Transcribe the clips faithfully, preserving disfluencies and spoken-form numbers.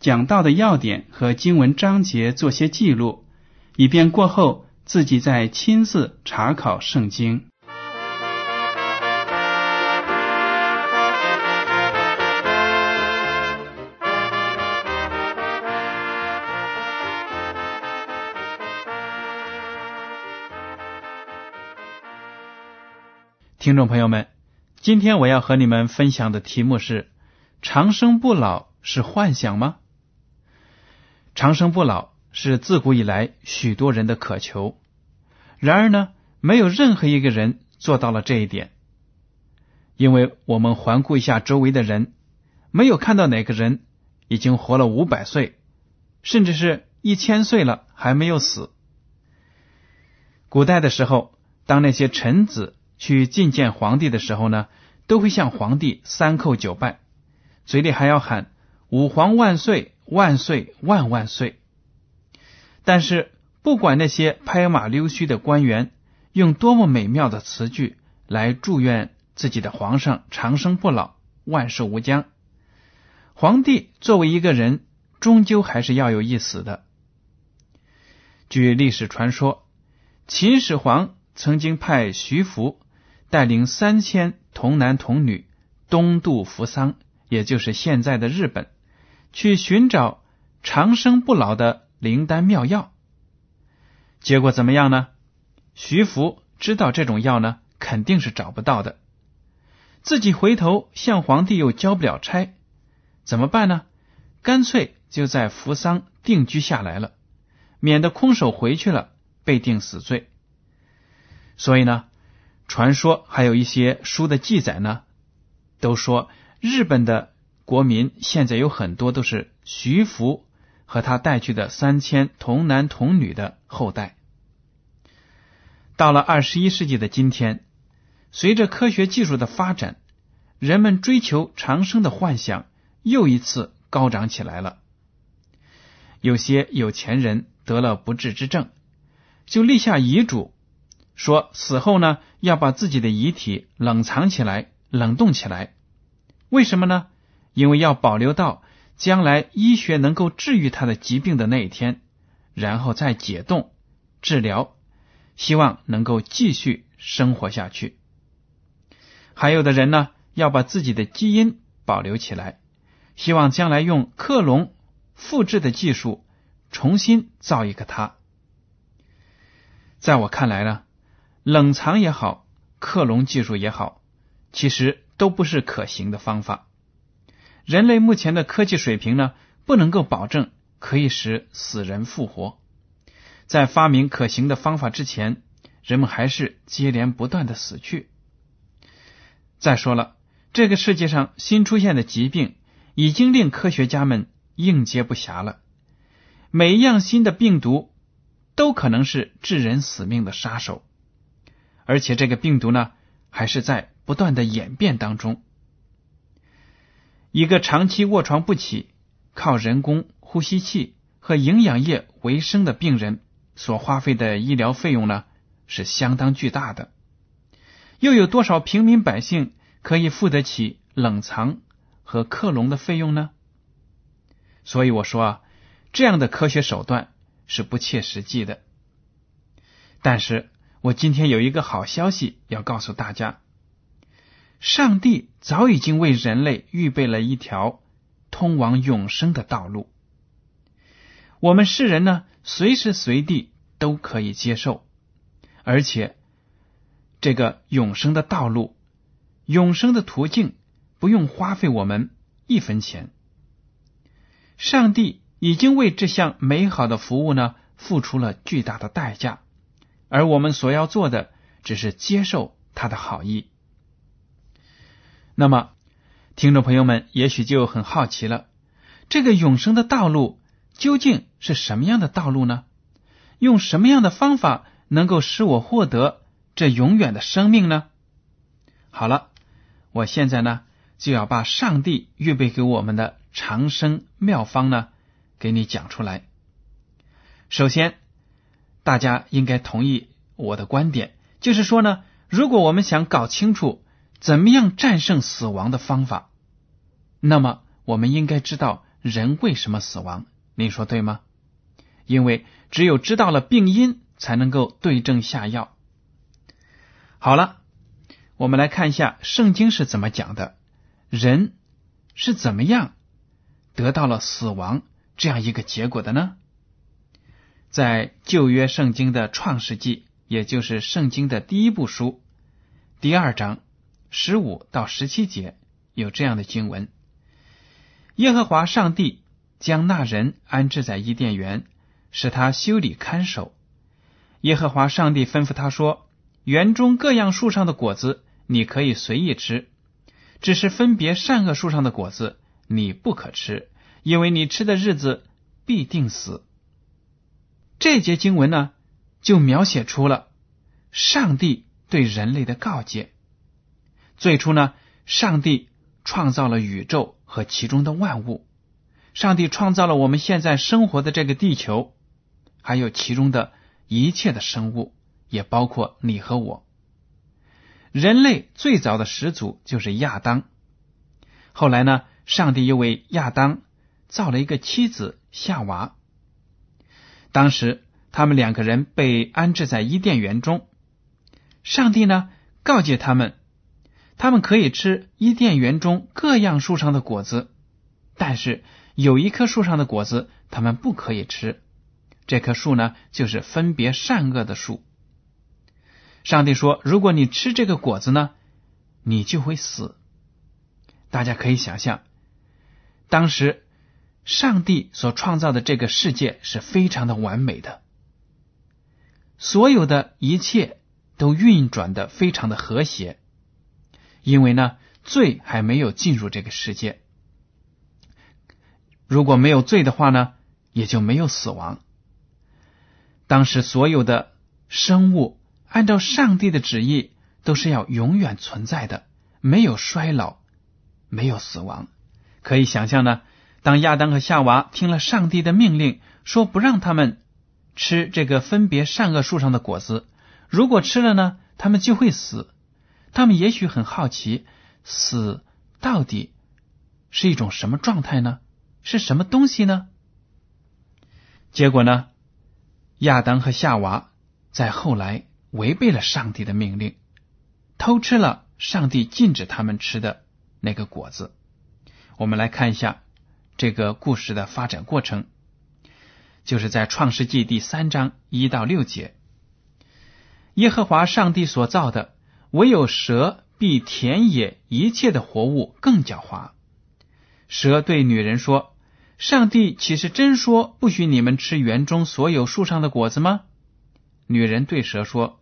讲到的要点和经文章节做些记录，以便过后自己再亲自查考圣经。听众朋友们，今天我要和你们分享的题目是：长生不老是幻想吗？长生不老是自古以来许多人的渴求，然而呢，没有任何一个人做到了这一点。因为我们环顾一下周围的人，没有看到哪个人已经活了五百岁，甚至是一千岁了还没有死。古代的时候，当那些臣子去觐见皇帝的时候呢，都会向皇帝三叩九拜，嘴里还要喊吾皇万岁万岁万万岁。但是不管那些拍马溜须的官员用多么美妙的词句来祝愿自己的皇上长生不老万寿无疆，皇帝作为一个人终究还是要有一死的。据历史传说，秦始皇曾经派徐福带领三千童男童女东渡扶桑，也就是现在的日本，去寻找长生不老的灵丹妙药。结果怎么样呢？徐福知道这种药呢肯定是找不到的，自己回头向皇帝又交不了差，怎么办呢？干脆就在扶桑定居下来了，免得空手回去了被定死罪。所以呢，传说还有一些书的记载呢，都说日本的国民现在有很多都是徐福和他带去的三千童男童女的后代。到了二十一世纪的今天，随着科学技术的发展，人们追求长生的幻想又一次高涨起来了。有些有钱人得了不治之症，就立下遗嘱，说死后呢要把自己的遗体冷藏起来，冷冻起来。为什么呢？因为要保留到将来医学能够治愈他的疾病的那一天，然后再解冻治疗，希望能够继续生活下去。还有的人呢要把自己的基因保留起来，希望将来用克隆复制的技术重新造一个他。在我看来呢，冷藏也好，克隆技术也好，其实都不是可行的方法。人类目前的科技水平呢，不能够保证可以使死人复活。在发明可行的方法之前，人们还是接连不断的死去。再说了，这个世界上新出现的疾病已经令科学家们应接不暇了，每一样新的病毒都可能是致人死命的杀手。而且这个病毒呢，还是在不断的演变当中。一个长期卧床不起，靠人工呼吸器和营养液为生的病人所花费的医疗费用呢，是相当巨大的。又有多少平民百姓可以付得起冷藏和克隆的费用呢？所以我说啊，这样的科学手段是不切实际的。但是我今天有一个好消息要告诉大家，上帝早已经为人类预备了一条通往永生的道路。我们世人呢，随时随地都可以接受，而且这个永生的道路、永生的途径不用花费我们一分钱。上帝已经为这项美好的服务呢，付出了巨大的代价，而我们所要做的只是接受他的好意。那么，听众朋友们也许就很好奇了，这个永生的道路究竟是什么样的道路呢？用什么样的方法能够使我获得这永远的生命呢？好了，我现在呢，就要把上帝预备给我们的长生妙方呢，给你讲出来。首先，大家应该同意我的观点，就是说呢，如果我们想搞清楚怎么样战胜死亡的方法，那么我们应该知道人为什么死亡，您说对吗？因为只有知道了病因，才能够对症下药。好了，我们来看一下圣经是怎么讲的，人是怎么样得到了死亡这样一个结果的呢？在旧约圣经的创世纪，也就是圣经的第一部书第二章十五到十七节，有这样的经文：耶和华上帝将那人安置在伊甸园，使他修理看守。耶和华上帝吩咐他说，园中各样树上的果子你可以随意吃，只是分别善恶树上的果子你不可吃，因为你吃的日子必定死。这节经文呢，就描写出了上帝对人类的告诫。最初呢，上帝创造了宇宙和其中的万物，上帝创造了我们现在生活的这个地球，还有其中的一切的生物，也包括你和我。人类最早的始祖就是亚当，后来呢，上帝又为亚当造了一个妻子夏娃。当时他们两个人被安置在伊甸园中，上帝呢告诫他们，他们可以吃伊甸园中各样树上的果子，但是有一棵树上的果子他们不可以吃，这棵树呢就是分别善恶的树。上帝说，如果你吃这个果子呢，你就会死。大家可以想象，当时上帝所创造的这个世界是非常的完美的，所有的一切都运转的非常的和谐，因为呢，罪还没有进入这个世界。如果没有罪的话呢，也就没有死亡。当时所有的生物按照上帝的旨意都是要永远存在的，没有衰老，没有死亡。可以想象呢，当亚当和夏娃听了上帝的命令，说不让他们吃这个分别善恶树上的果子，如果吃了呢，他们就会死。他们也许很好奇，死到底是一种什么状态呢？是什么东西呢？结果呢，亚当和夏娃在后来违背了上帝的命令，偷吃了上帝禁止他们吃的那个果子。我们来看一下这个故事的发展过程，就是在创世纪第三章一到六节，耶和华上帝所造的，唯有蛇比田野一切的活物更狡猾。蛇对女人说，上帝岂是真说不许你们吃园中所有树上的果子吗？女人对蛇说，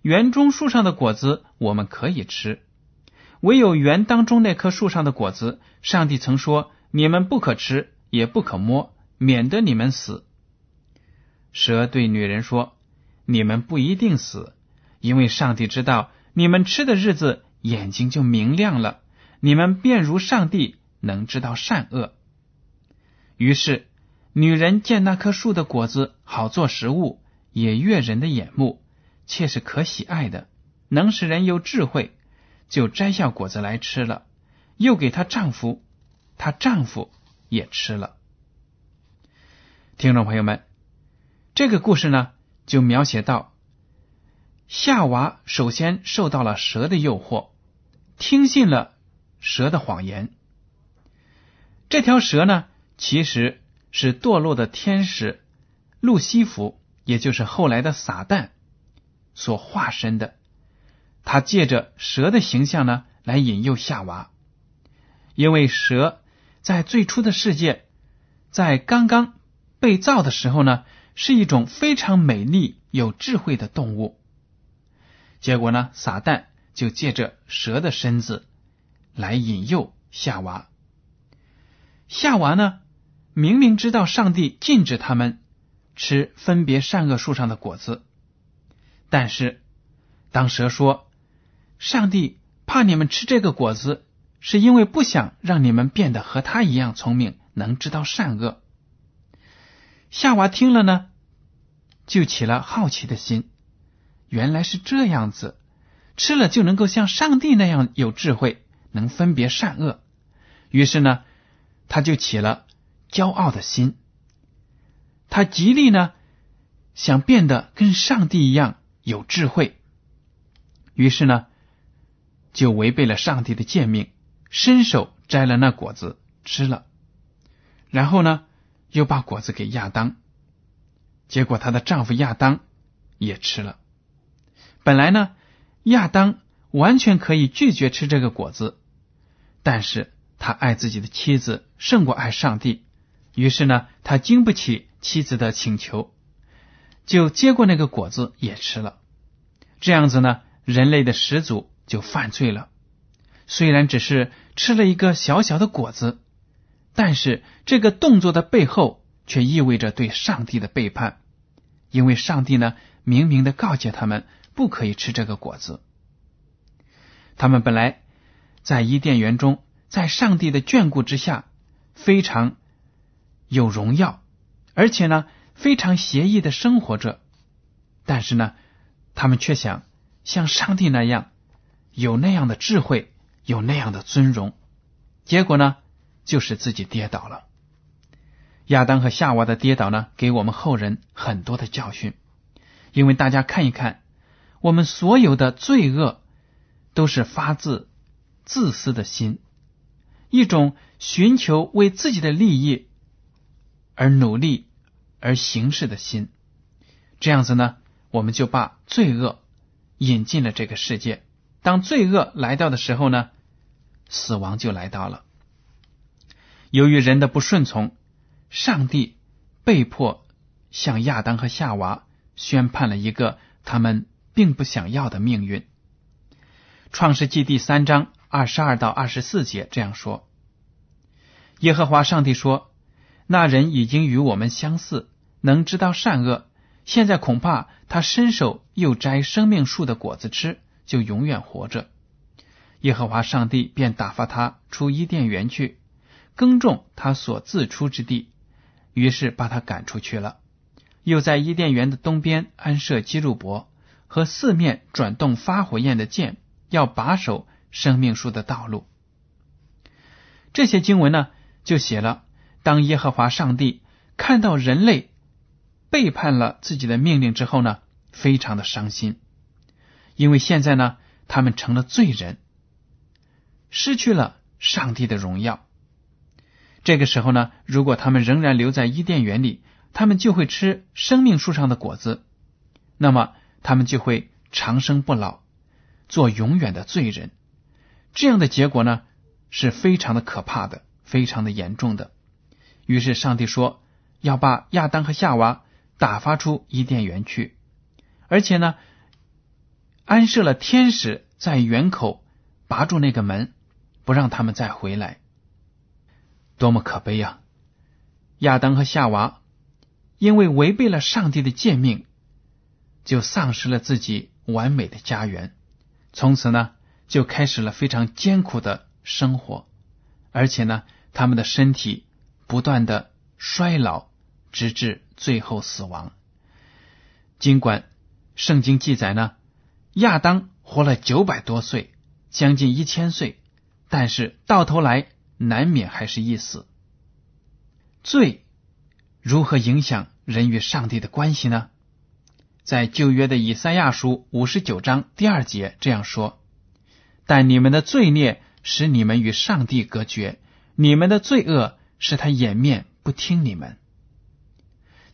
园中树上的果子我们可以吃，唯有园当中那棵树上的果子，上帝曾说你们不可吃也不可摸，免得你们死。蛇对女人说，你们不一定死，因为上帝知道你们吃的日子眼睛就明亮了，你们便如上帝，能知道善恶。于是女人见那棵树的果子好做食物，也悦人的眼目，且是可喜爱的，能使人有智慧，就摘下果子来吃了，又给她丈夫，她丈夫也吃了。听众朋友们，这个故事呢，就描写到夏娃首先受到了蛇的诱惑，听信了蛇的谎言。这条蛇呢，其实使堕落的天使路西弗，也就是后来的撒旦所化身的。他借着蛇的形象呢，来引诱夏娃，因为蛇在最初的世界，在刚刚被造的时候呢，是一种非常美丽有智慧的动物。结果呢，撒旦就借着蛇的身子来引诱夏娃。夏娃呢，明明知道上帝禁止他们吃分别善恶树上的果子，但是当蛇说上帝怕你们吃这个果子，是因为不想让你们变得和他一样聪明，能知道善恶，夏娃听了呢，就起了好奇的心，原来是这样子，吃了就能够像上帝那样有智慧，能分别善恶。于是呢，他就起了骄傲的心，他极力呢想变得跟上帝一样有智慧，于是呢就违背了上帝的诫命，伸手摘了那果子吃了，然后呢又把果子给亚当，结果她的丈夫亚当也吃了。本来呢亚当完全可以拒绝吃这个果子，但是他爱自己的妻子胜过爱上帝，于是呢他经不起妻子的请求，就接过那个果子也吃了。这样子呢，人类的始祖就犯罪了，虽然只是吃了一个小小的果子，但是这个动作的背后却意味着对上帝的背叛，因为上帝呢明明的告诫他们不可以吃这个果子。他们本来在伊甸园中，在上帝的眷顾之下非常有荣耀，而且呢非常惬意的生活着，但是呢他们却想像上帝那样有那样的智慧，有那样的尊荣，结果呢就使自己跌倒了。亚当和夏娃的跌倒呢，给我们后人很多的教训，因为大家看一看，我们所有的罪恶都是发自自私的心，一种寻求为自己的利益而努力而行事的心。这样子呢，我们就把罪恶引进了这个世界，当罪恶来到的时候呢，死亡就来到了。由于人的不顺从，上帝被迫向亚当和夏娃宣判了一个他们并不想要的命运。创世纪第三章二十二到二十四节这样说：耶和华上帝说，那人已经与我们相似，能知道善恶，现在恐怕他伸手又摘生命树的果子吃，就永远活着。耶和华上帝便打发他出伊甸园去，耕种他所自出之地，于是把他赶出去了。又在伊甸园的东边安设基路伯，和四面转动发火焰的剑，要把守生命树的道路。这些经文呢，就写了当耶和华上帝看到人类背叛了自己的命令之后呢，非常的伤心，因为现在呢他们成了罪人，失去了上帝的荣耀。这个时候呢，如果他们仍然留在伊甸园里，他们就会吃生命树上的果子，那么他们就会长生不老，做永远的罪人。这样的结果呢，是非常的可怕的，非常的严重的。于是上帝说，要把亚当和夏娃打发出伊甸园去，而且呢，安设了天使在园口拔住那个门，不让他们再回来。多么可悲啊！亚当和夏娃因为违背了上帝的诫命，就丧失了自己完美的家园，从此呢就开始了非常艰苦的生活，而且呢他们的身体不断的衰老，直至最后死亡。尽管圣经记载呢，亚当活了九百多岁，将近一千岁，但是到头来难免还是一死。罪如何影响人与上帝的关系呢？在旧约的以赛亚书五十九章第二节这样说：但你们的罪孽使你们与上帝隔绝，你们的罪恶使他掩面不听你们。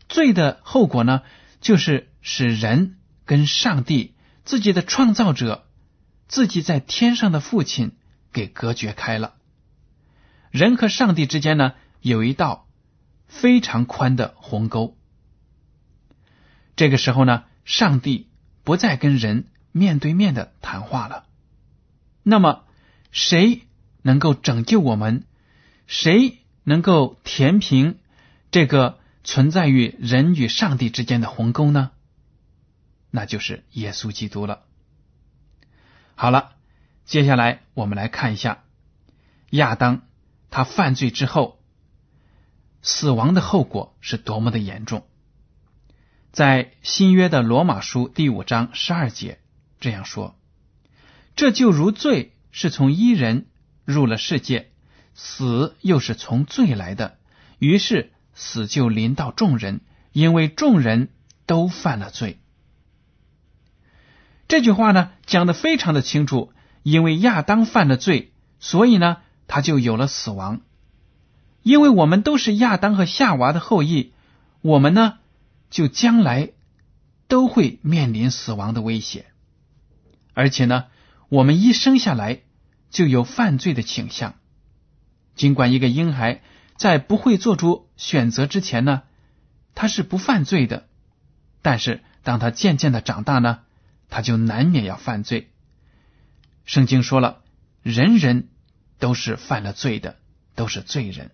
罪的后果呢，就是使人跟上帝、自己的创造者、自己在天上的父亲给隔绝开了。人和上帝之间呢，有一道非常宽的鸿沟。这个时候呢，上帝不再跟人面对面的谈话了。那么，谁能够拯救我们？谁能够填平这个存在于人与上帝之间的鸿沟呢？那就是耶稣基督了。好了，接下来我们来看一下亚当他犯罪之后，死亡的后果是多么的严重。在新约的罗马书第五章十二节这样说：这就如罪是从一人入了世界，死又是从罪来的，于是死就临到众人，因为众人都犯了罪。这句话呢，讲得非常的清楚，因为亚当犯了罪，所以呢他就有了死亡。因为我们都是亚当和夏娃的后裔，我们呢就将来都会面临死亡的威胁，而且呢我们一生下来就有犯罪的倾向。尽管一个婴孩在不会做出选择之前呢，他是不犯罪的，但是当他渐渐的长大呢，他就难免要犯罪。圣经说了，人人都是犯了罪的，都是罪人。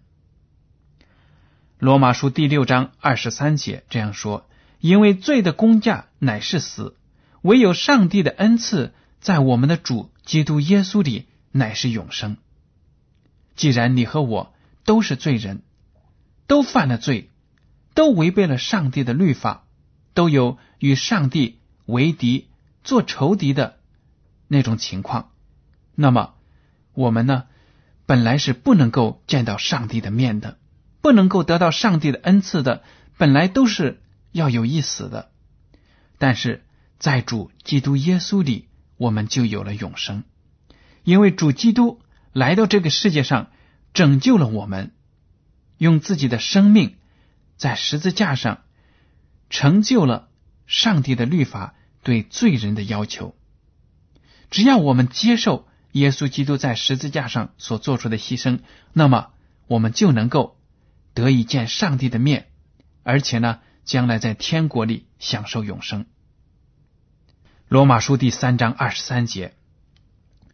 罗马书第六章二十三节这样说：因为罪的工价乃是死，唯有上帝的恩赐在我们的主基督耶稣里乃是永生。既然你和我都是罪人，都犯了罪，都违背了上帝的律法，都有与上帝为敌、做仇敌的那种情况，那么我们呢，本来是不能够见到上帝的面的，不能够得到上帝的恩赐的，本来都是要有一死的。但是在主基督耶稣里，我们就有了永生，因为主基督来到这个世界上，拯救了我们，用自己的生命在十字架上成就了上帝的律法对罪人的要求。只要我们接受耶稣基督在十字架上所做出的牺牲，那么我们就能够得以见上帝的面，而且呢，将来在天国里享受永生。罗马书第三章二十三节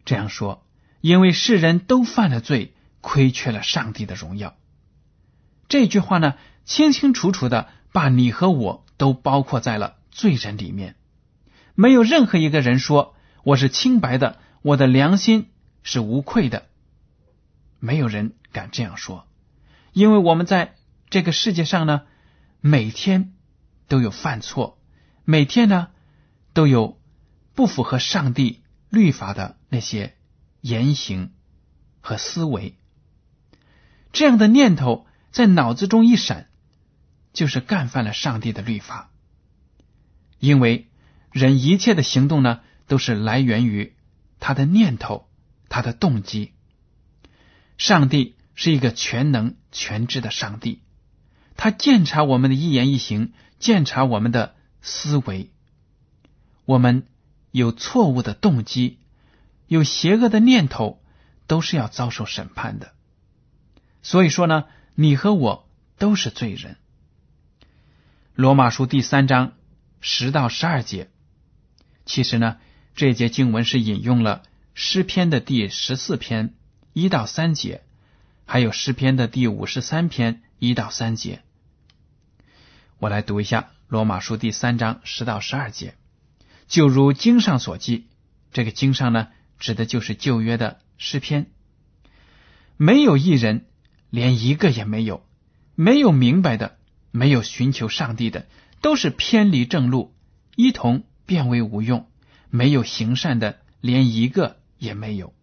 这样说：因为世人都犯了罪，亏缺了上帝的荣耀。这句话呢，清清楚楚的把你和我都包括在了罪人里面。没有任何一个人说我是清白的，我的良心是无愧的，没有人敢这样说。因为我们在这个世界上呢，每天都有犯错，每天呢都有不符合上帝律法的那些言行和思维。这样的念头在脑子中一闪，就是干犯了上帝的律法。因为人一切的行动呢，都是来源于他的念头，他的动机。上帝是一个全能全知的上帝，他鉴察我们的一言一行，鉴察我们的思维。我们有错误的动机，有邪恶的念头，都是要遭受审判的。所以说呢，你和我都是罪人。罗马书第三章十到十二节，其实呢，这一节经文是引用了诗篇的第十四篇一到三节，还有诗篇的第五十三篇一到三节。我来读一下罗马书第三章十到十二节。就如经上所记，这个经上呢，指的就是旧约的诗篇。没有一人，连一个也没有，没有明白的，没有寻求上帝的，都是偏离正路，一同变为无用。没有行善的，连一个也没有。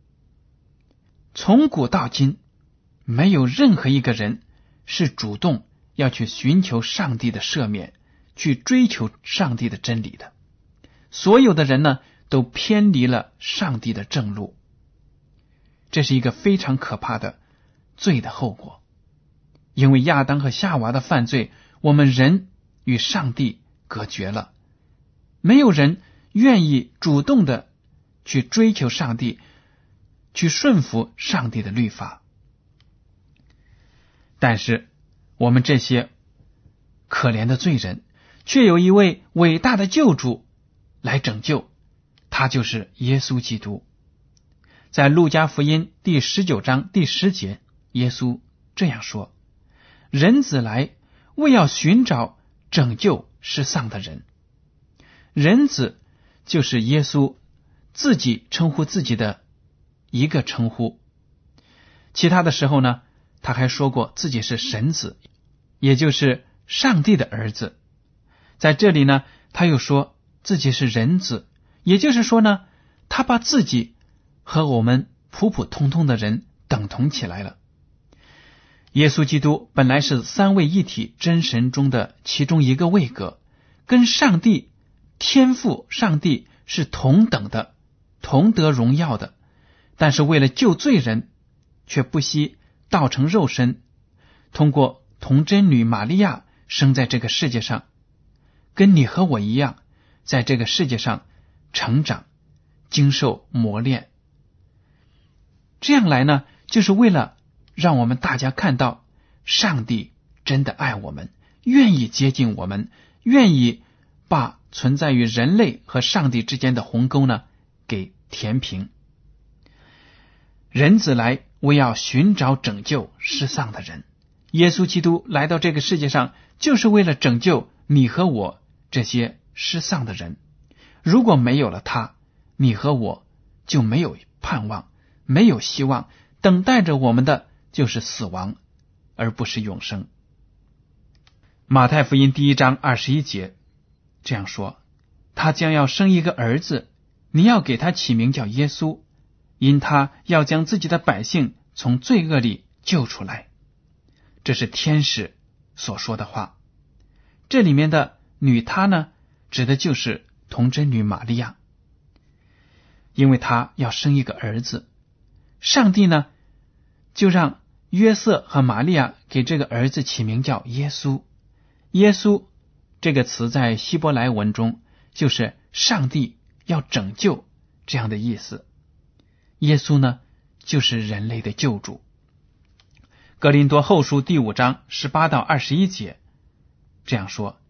从古到今，没有任何一个人是主动要去寻求上帝的赦免，去追求上帝的真理的。所有的人呢，都偏离了上帝的正路。这是一个非常可怕的罪的后果。因为亚当和夏娃的犯罪，我们人与上帝隔绝了。没有人愿意主动的去追求上帝，去顺服上帝的律法。但是我们这些可怜的罪人，却有一位伟大的救主来拯救，他就是耶稣基督。在路加福音第十九章第十节，耶稣这样说：人子来，为要寻找拯救失丧的人。人子就是耶稣自己称呼自己的一个称呼。其他的时候呢，他还说过自己是神子，也就是上帝的儿子。在这里呢，他又说自己是人子，也就是说呢，他把自己和我们普普通通的人等同起来了。耶稣基督本来是三位一体真神中的其中一个位格，跟上帝天父上帝是同等的，同得荣耀的。但是为了救罪人，却不惜道成肉身，通过童贞女玛利亚生在这个世界上，跟你和我一样，在这个世界上成长，经受磨练。这样来呢，就是为了让我们大家看到上帝真的爱我们，愿意接近我们，愿意把存在于人类和上帝之间的鸿沟呢给填平。人子来，为要寻找拯救失丧的人。耶稣基督来到这个世界上，就是为了拯救你和我这些失丧的人。如果没有了他，你和我就没有盼望，没有希望，等待着我们的就是死亡，而不是永生。马太福音第一章二十一节这样说：他将要生一个儿子，你要给他起名叫耶稣，因他要将自己的百姓从罪恶里救出来。这是天使所说的话。这里面的女他呢，指的就是童贞女玛利亚，因为她要生一个儿子。上帝呢，就让约瑟和玛利亚给这个儿子起名叫耶稣。耶稣这个词在希伯来文中就是上帝要拯救这样的意思。耶稣呢，就是人类的救主。格林多后书第五章十八到二十一节这样说：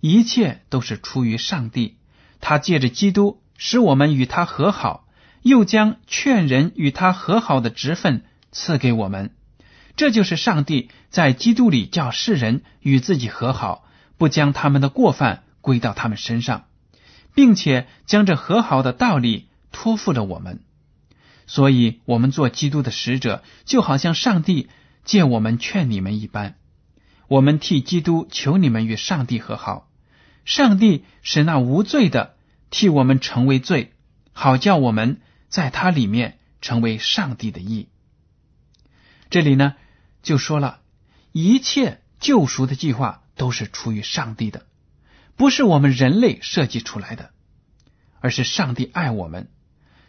一切都是出于上帝，他借着基督使我们与他和好，又将劝人与他和好的职分赐给我们。这就是上帝在基督里叫世人与自己和好，不将他们的过犯归到他们身上，并且将这和好的道理托付了我们。所以我们做基督的使者，就好像上帝借我们劝你们一般，我们替基督求你们与上帝和好。上帝使那无罪的替我们成为罪，好叫我们在他里面成为上帝的义。这里呢，就说了一切救赎的计划都是出于上帝的，不是我们人类设计出来的，而是上帝爱我们，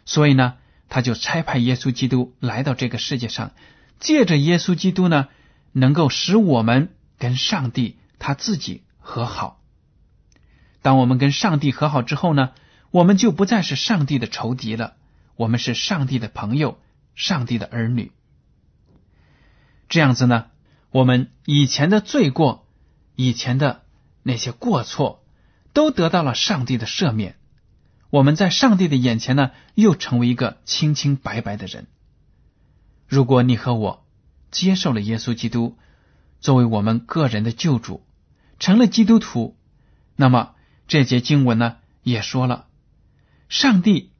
所以呢，他就差派耶稣基督来到这个世界上，借着耶稣基督呢，能够使我们跟上帝他自己和好。当我们跟上帝和好之后呢，我们就不再是上帝的仇敌了，我们是上帝的朋友，上帝的儿女。这样子呢，我们以前的罪过，以前的那些过错，都得到了上帝的赦免。我们在上帝的眼前呢，又成为一个清清白白的人。如果你和我接受了耶稣基督作为我们个人的救主，成了基督徒，那么这节经文呢也说了，上帝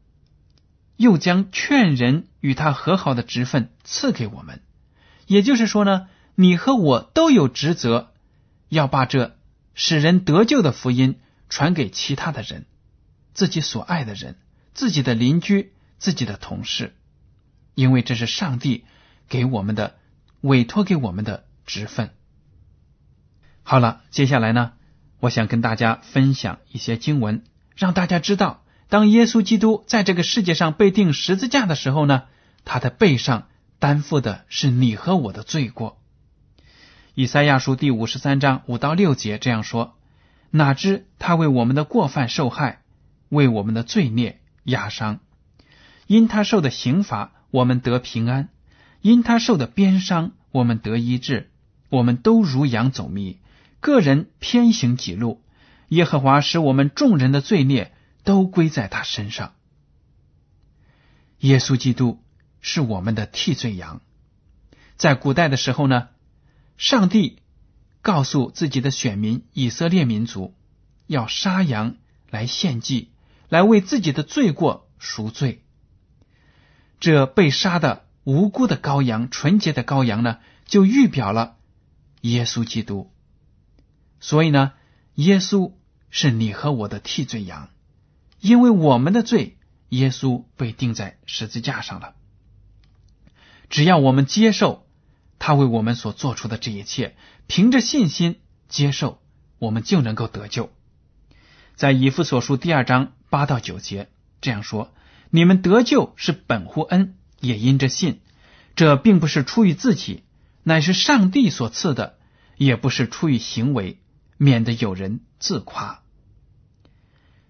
又将劝人与他和好的职分赐给我们。也就是说呢，你和我都有职责，要把这使人得救的福音传给其他的人，自己所爱的人，自己的邻居，自己的同事，因为这是上帝给我们的，委托给我们的职分。好了，接下来呢，我想跟大家分享一些经文，让大家知道，当耶稣基督在这个世界上被钉十字架的时候呢，他的背上担负的是你和我的罪过。以赛亚书第五十三章五到六节这样说：哪知他为我们的过犯受害，为我们的罪孽压伤。因他受的刑罚，我们得平安；因他受的鞭伤，我们得医治。我们都如羊走迷，个人偏行己路。耶和华使我们众人的罪孽都归在他身上。耶稣基督是我们的替罪羊。在古代的时候呢，上帝告诉自己的选民以色列民族，要杀羊来献祭，来为自己的罪过赎罪。这被杀的无辜的羔羊，纯洁的羔羊呢，就预表了耶稣基督。所以呢，耶稣是你和我的替罪羊，因为我们的罪，耶稣被钉在十字架上了。只要我们接受他为我们所做出的这一切，凭着信心接受，我们就能够得救。在以弗所书第二章八到九节这样说：你们得救是本乎恩，也因着信。这并不是出于自己，乃是上帝所赐的，也不是出于行为，免得有人自夸。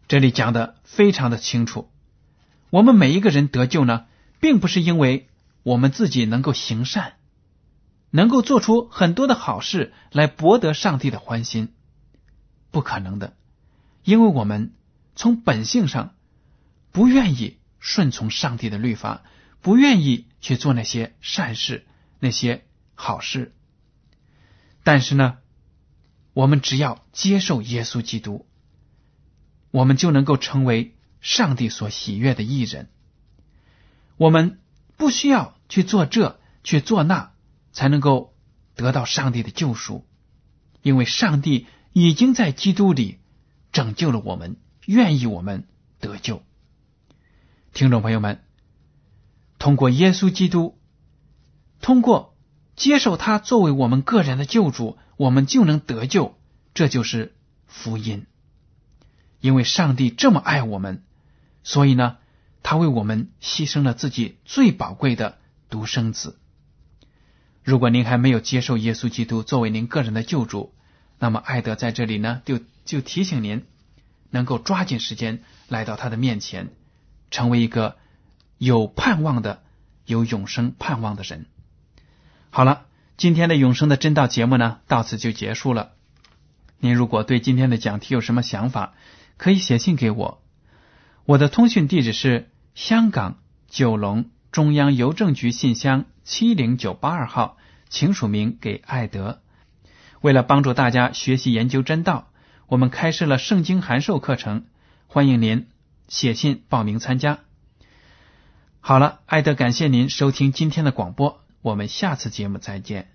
这里讲得非常的清楚，我们每一个人得救呢，并不是因为我们自己能够行善，能够做出很多的好事来博得上帝的欢心，不可能的，因为我们从本性上不愿意顺从上帝的律法，不愿意去做那些善事，那些好事。但是呢，我们只要接受耶稣基督，我们就能够成为上帝所喜悦的义人。我们不需要去做这去做那才能够得到上帝的救赎，因为上帝已经在基督里拯救了我们，愿意我们得救。听众朋友们，通过耶稣基督，通过接受他作为我们个人的救主，我们就能得救，这就是福音。因为上帝这么爱我们，所以呢，他为我们牺牲了自己最宝贵的独生子。如果您还没有接受耶稣基督作为您个人的救主，那么艾德在这里呢，就就提醒您能够抓紧时间来到他的面前，成为一个有盼望的、有永生盼望的人。好了，今天的永生的真道节目呢，到此就结束了。您如果对今天的讲题有什么想法，可以写信给我。我的通讯地址是香港九龙中央邮政局信箱七零九八二号，请署名给艾德。为了帮助大家学习研究真道，我们开设了圣经函授课程，欢迎您写信报名参加。好了，艾德感谢您收听今天的广播，我们下次节目再见。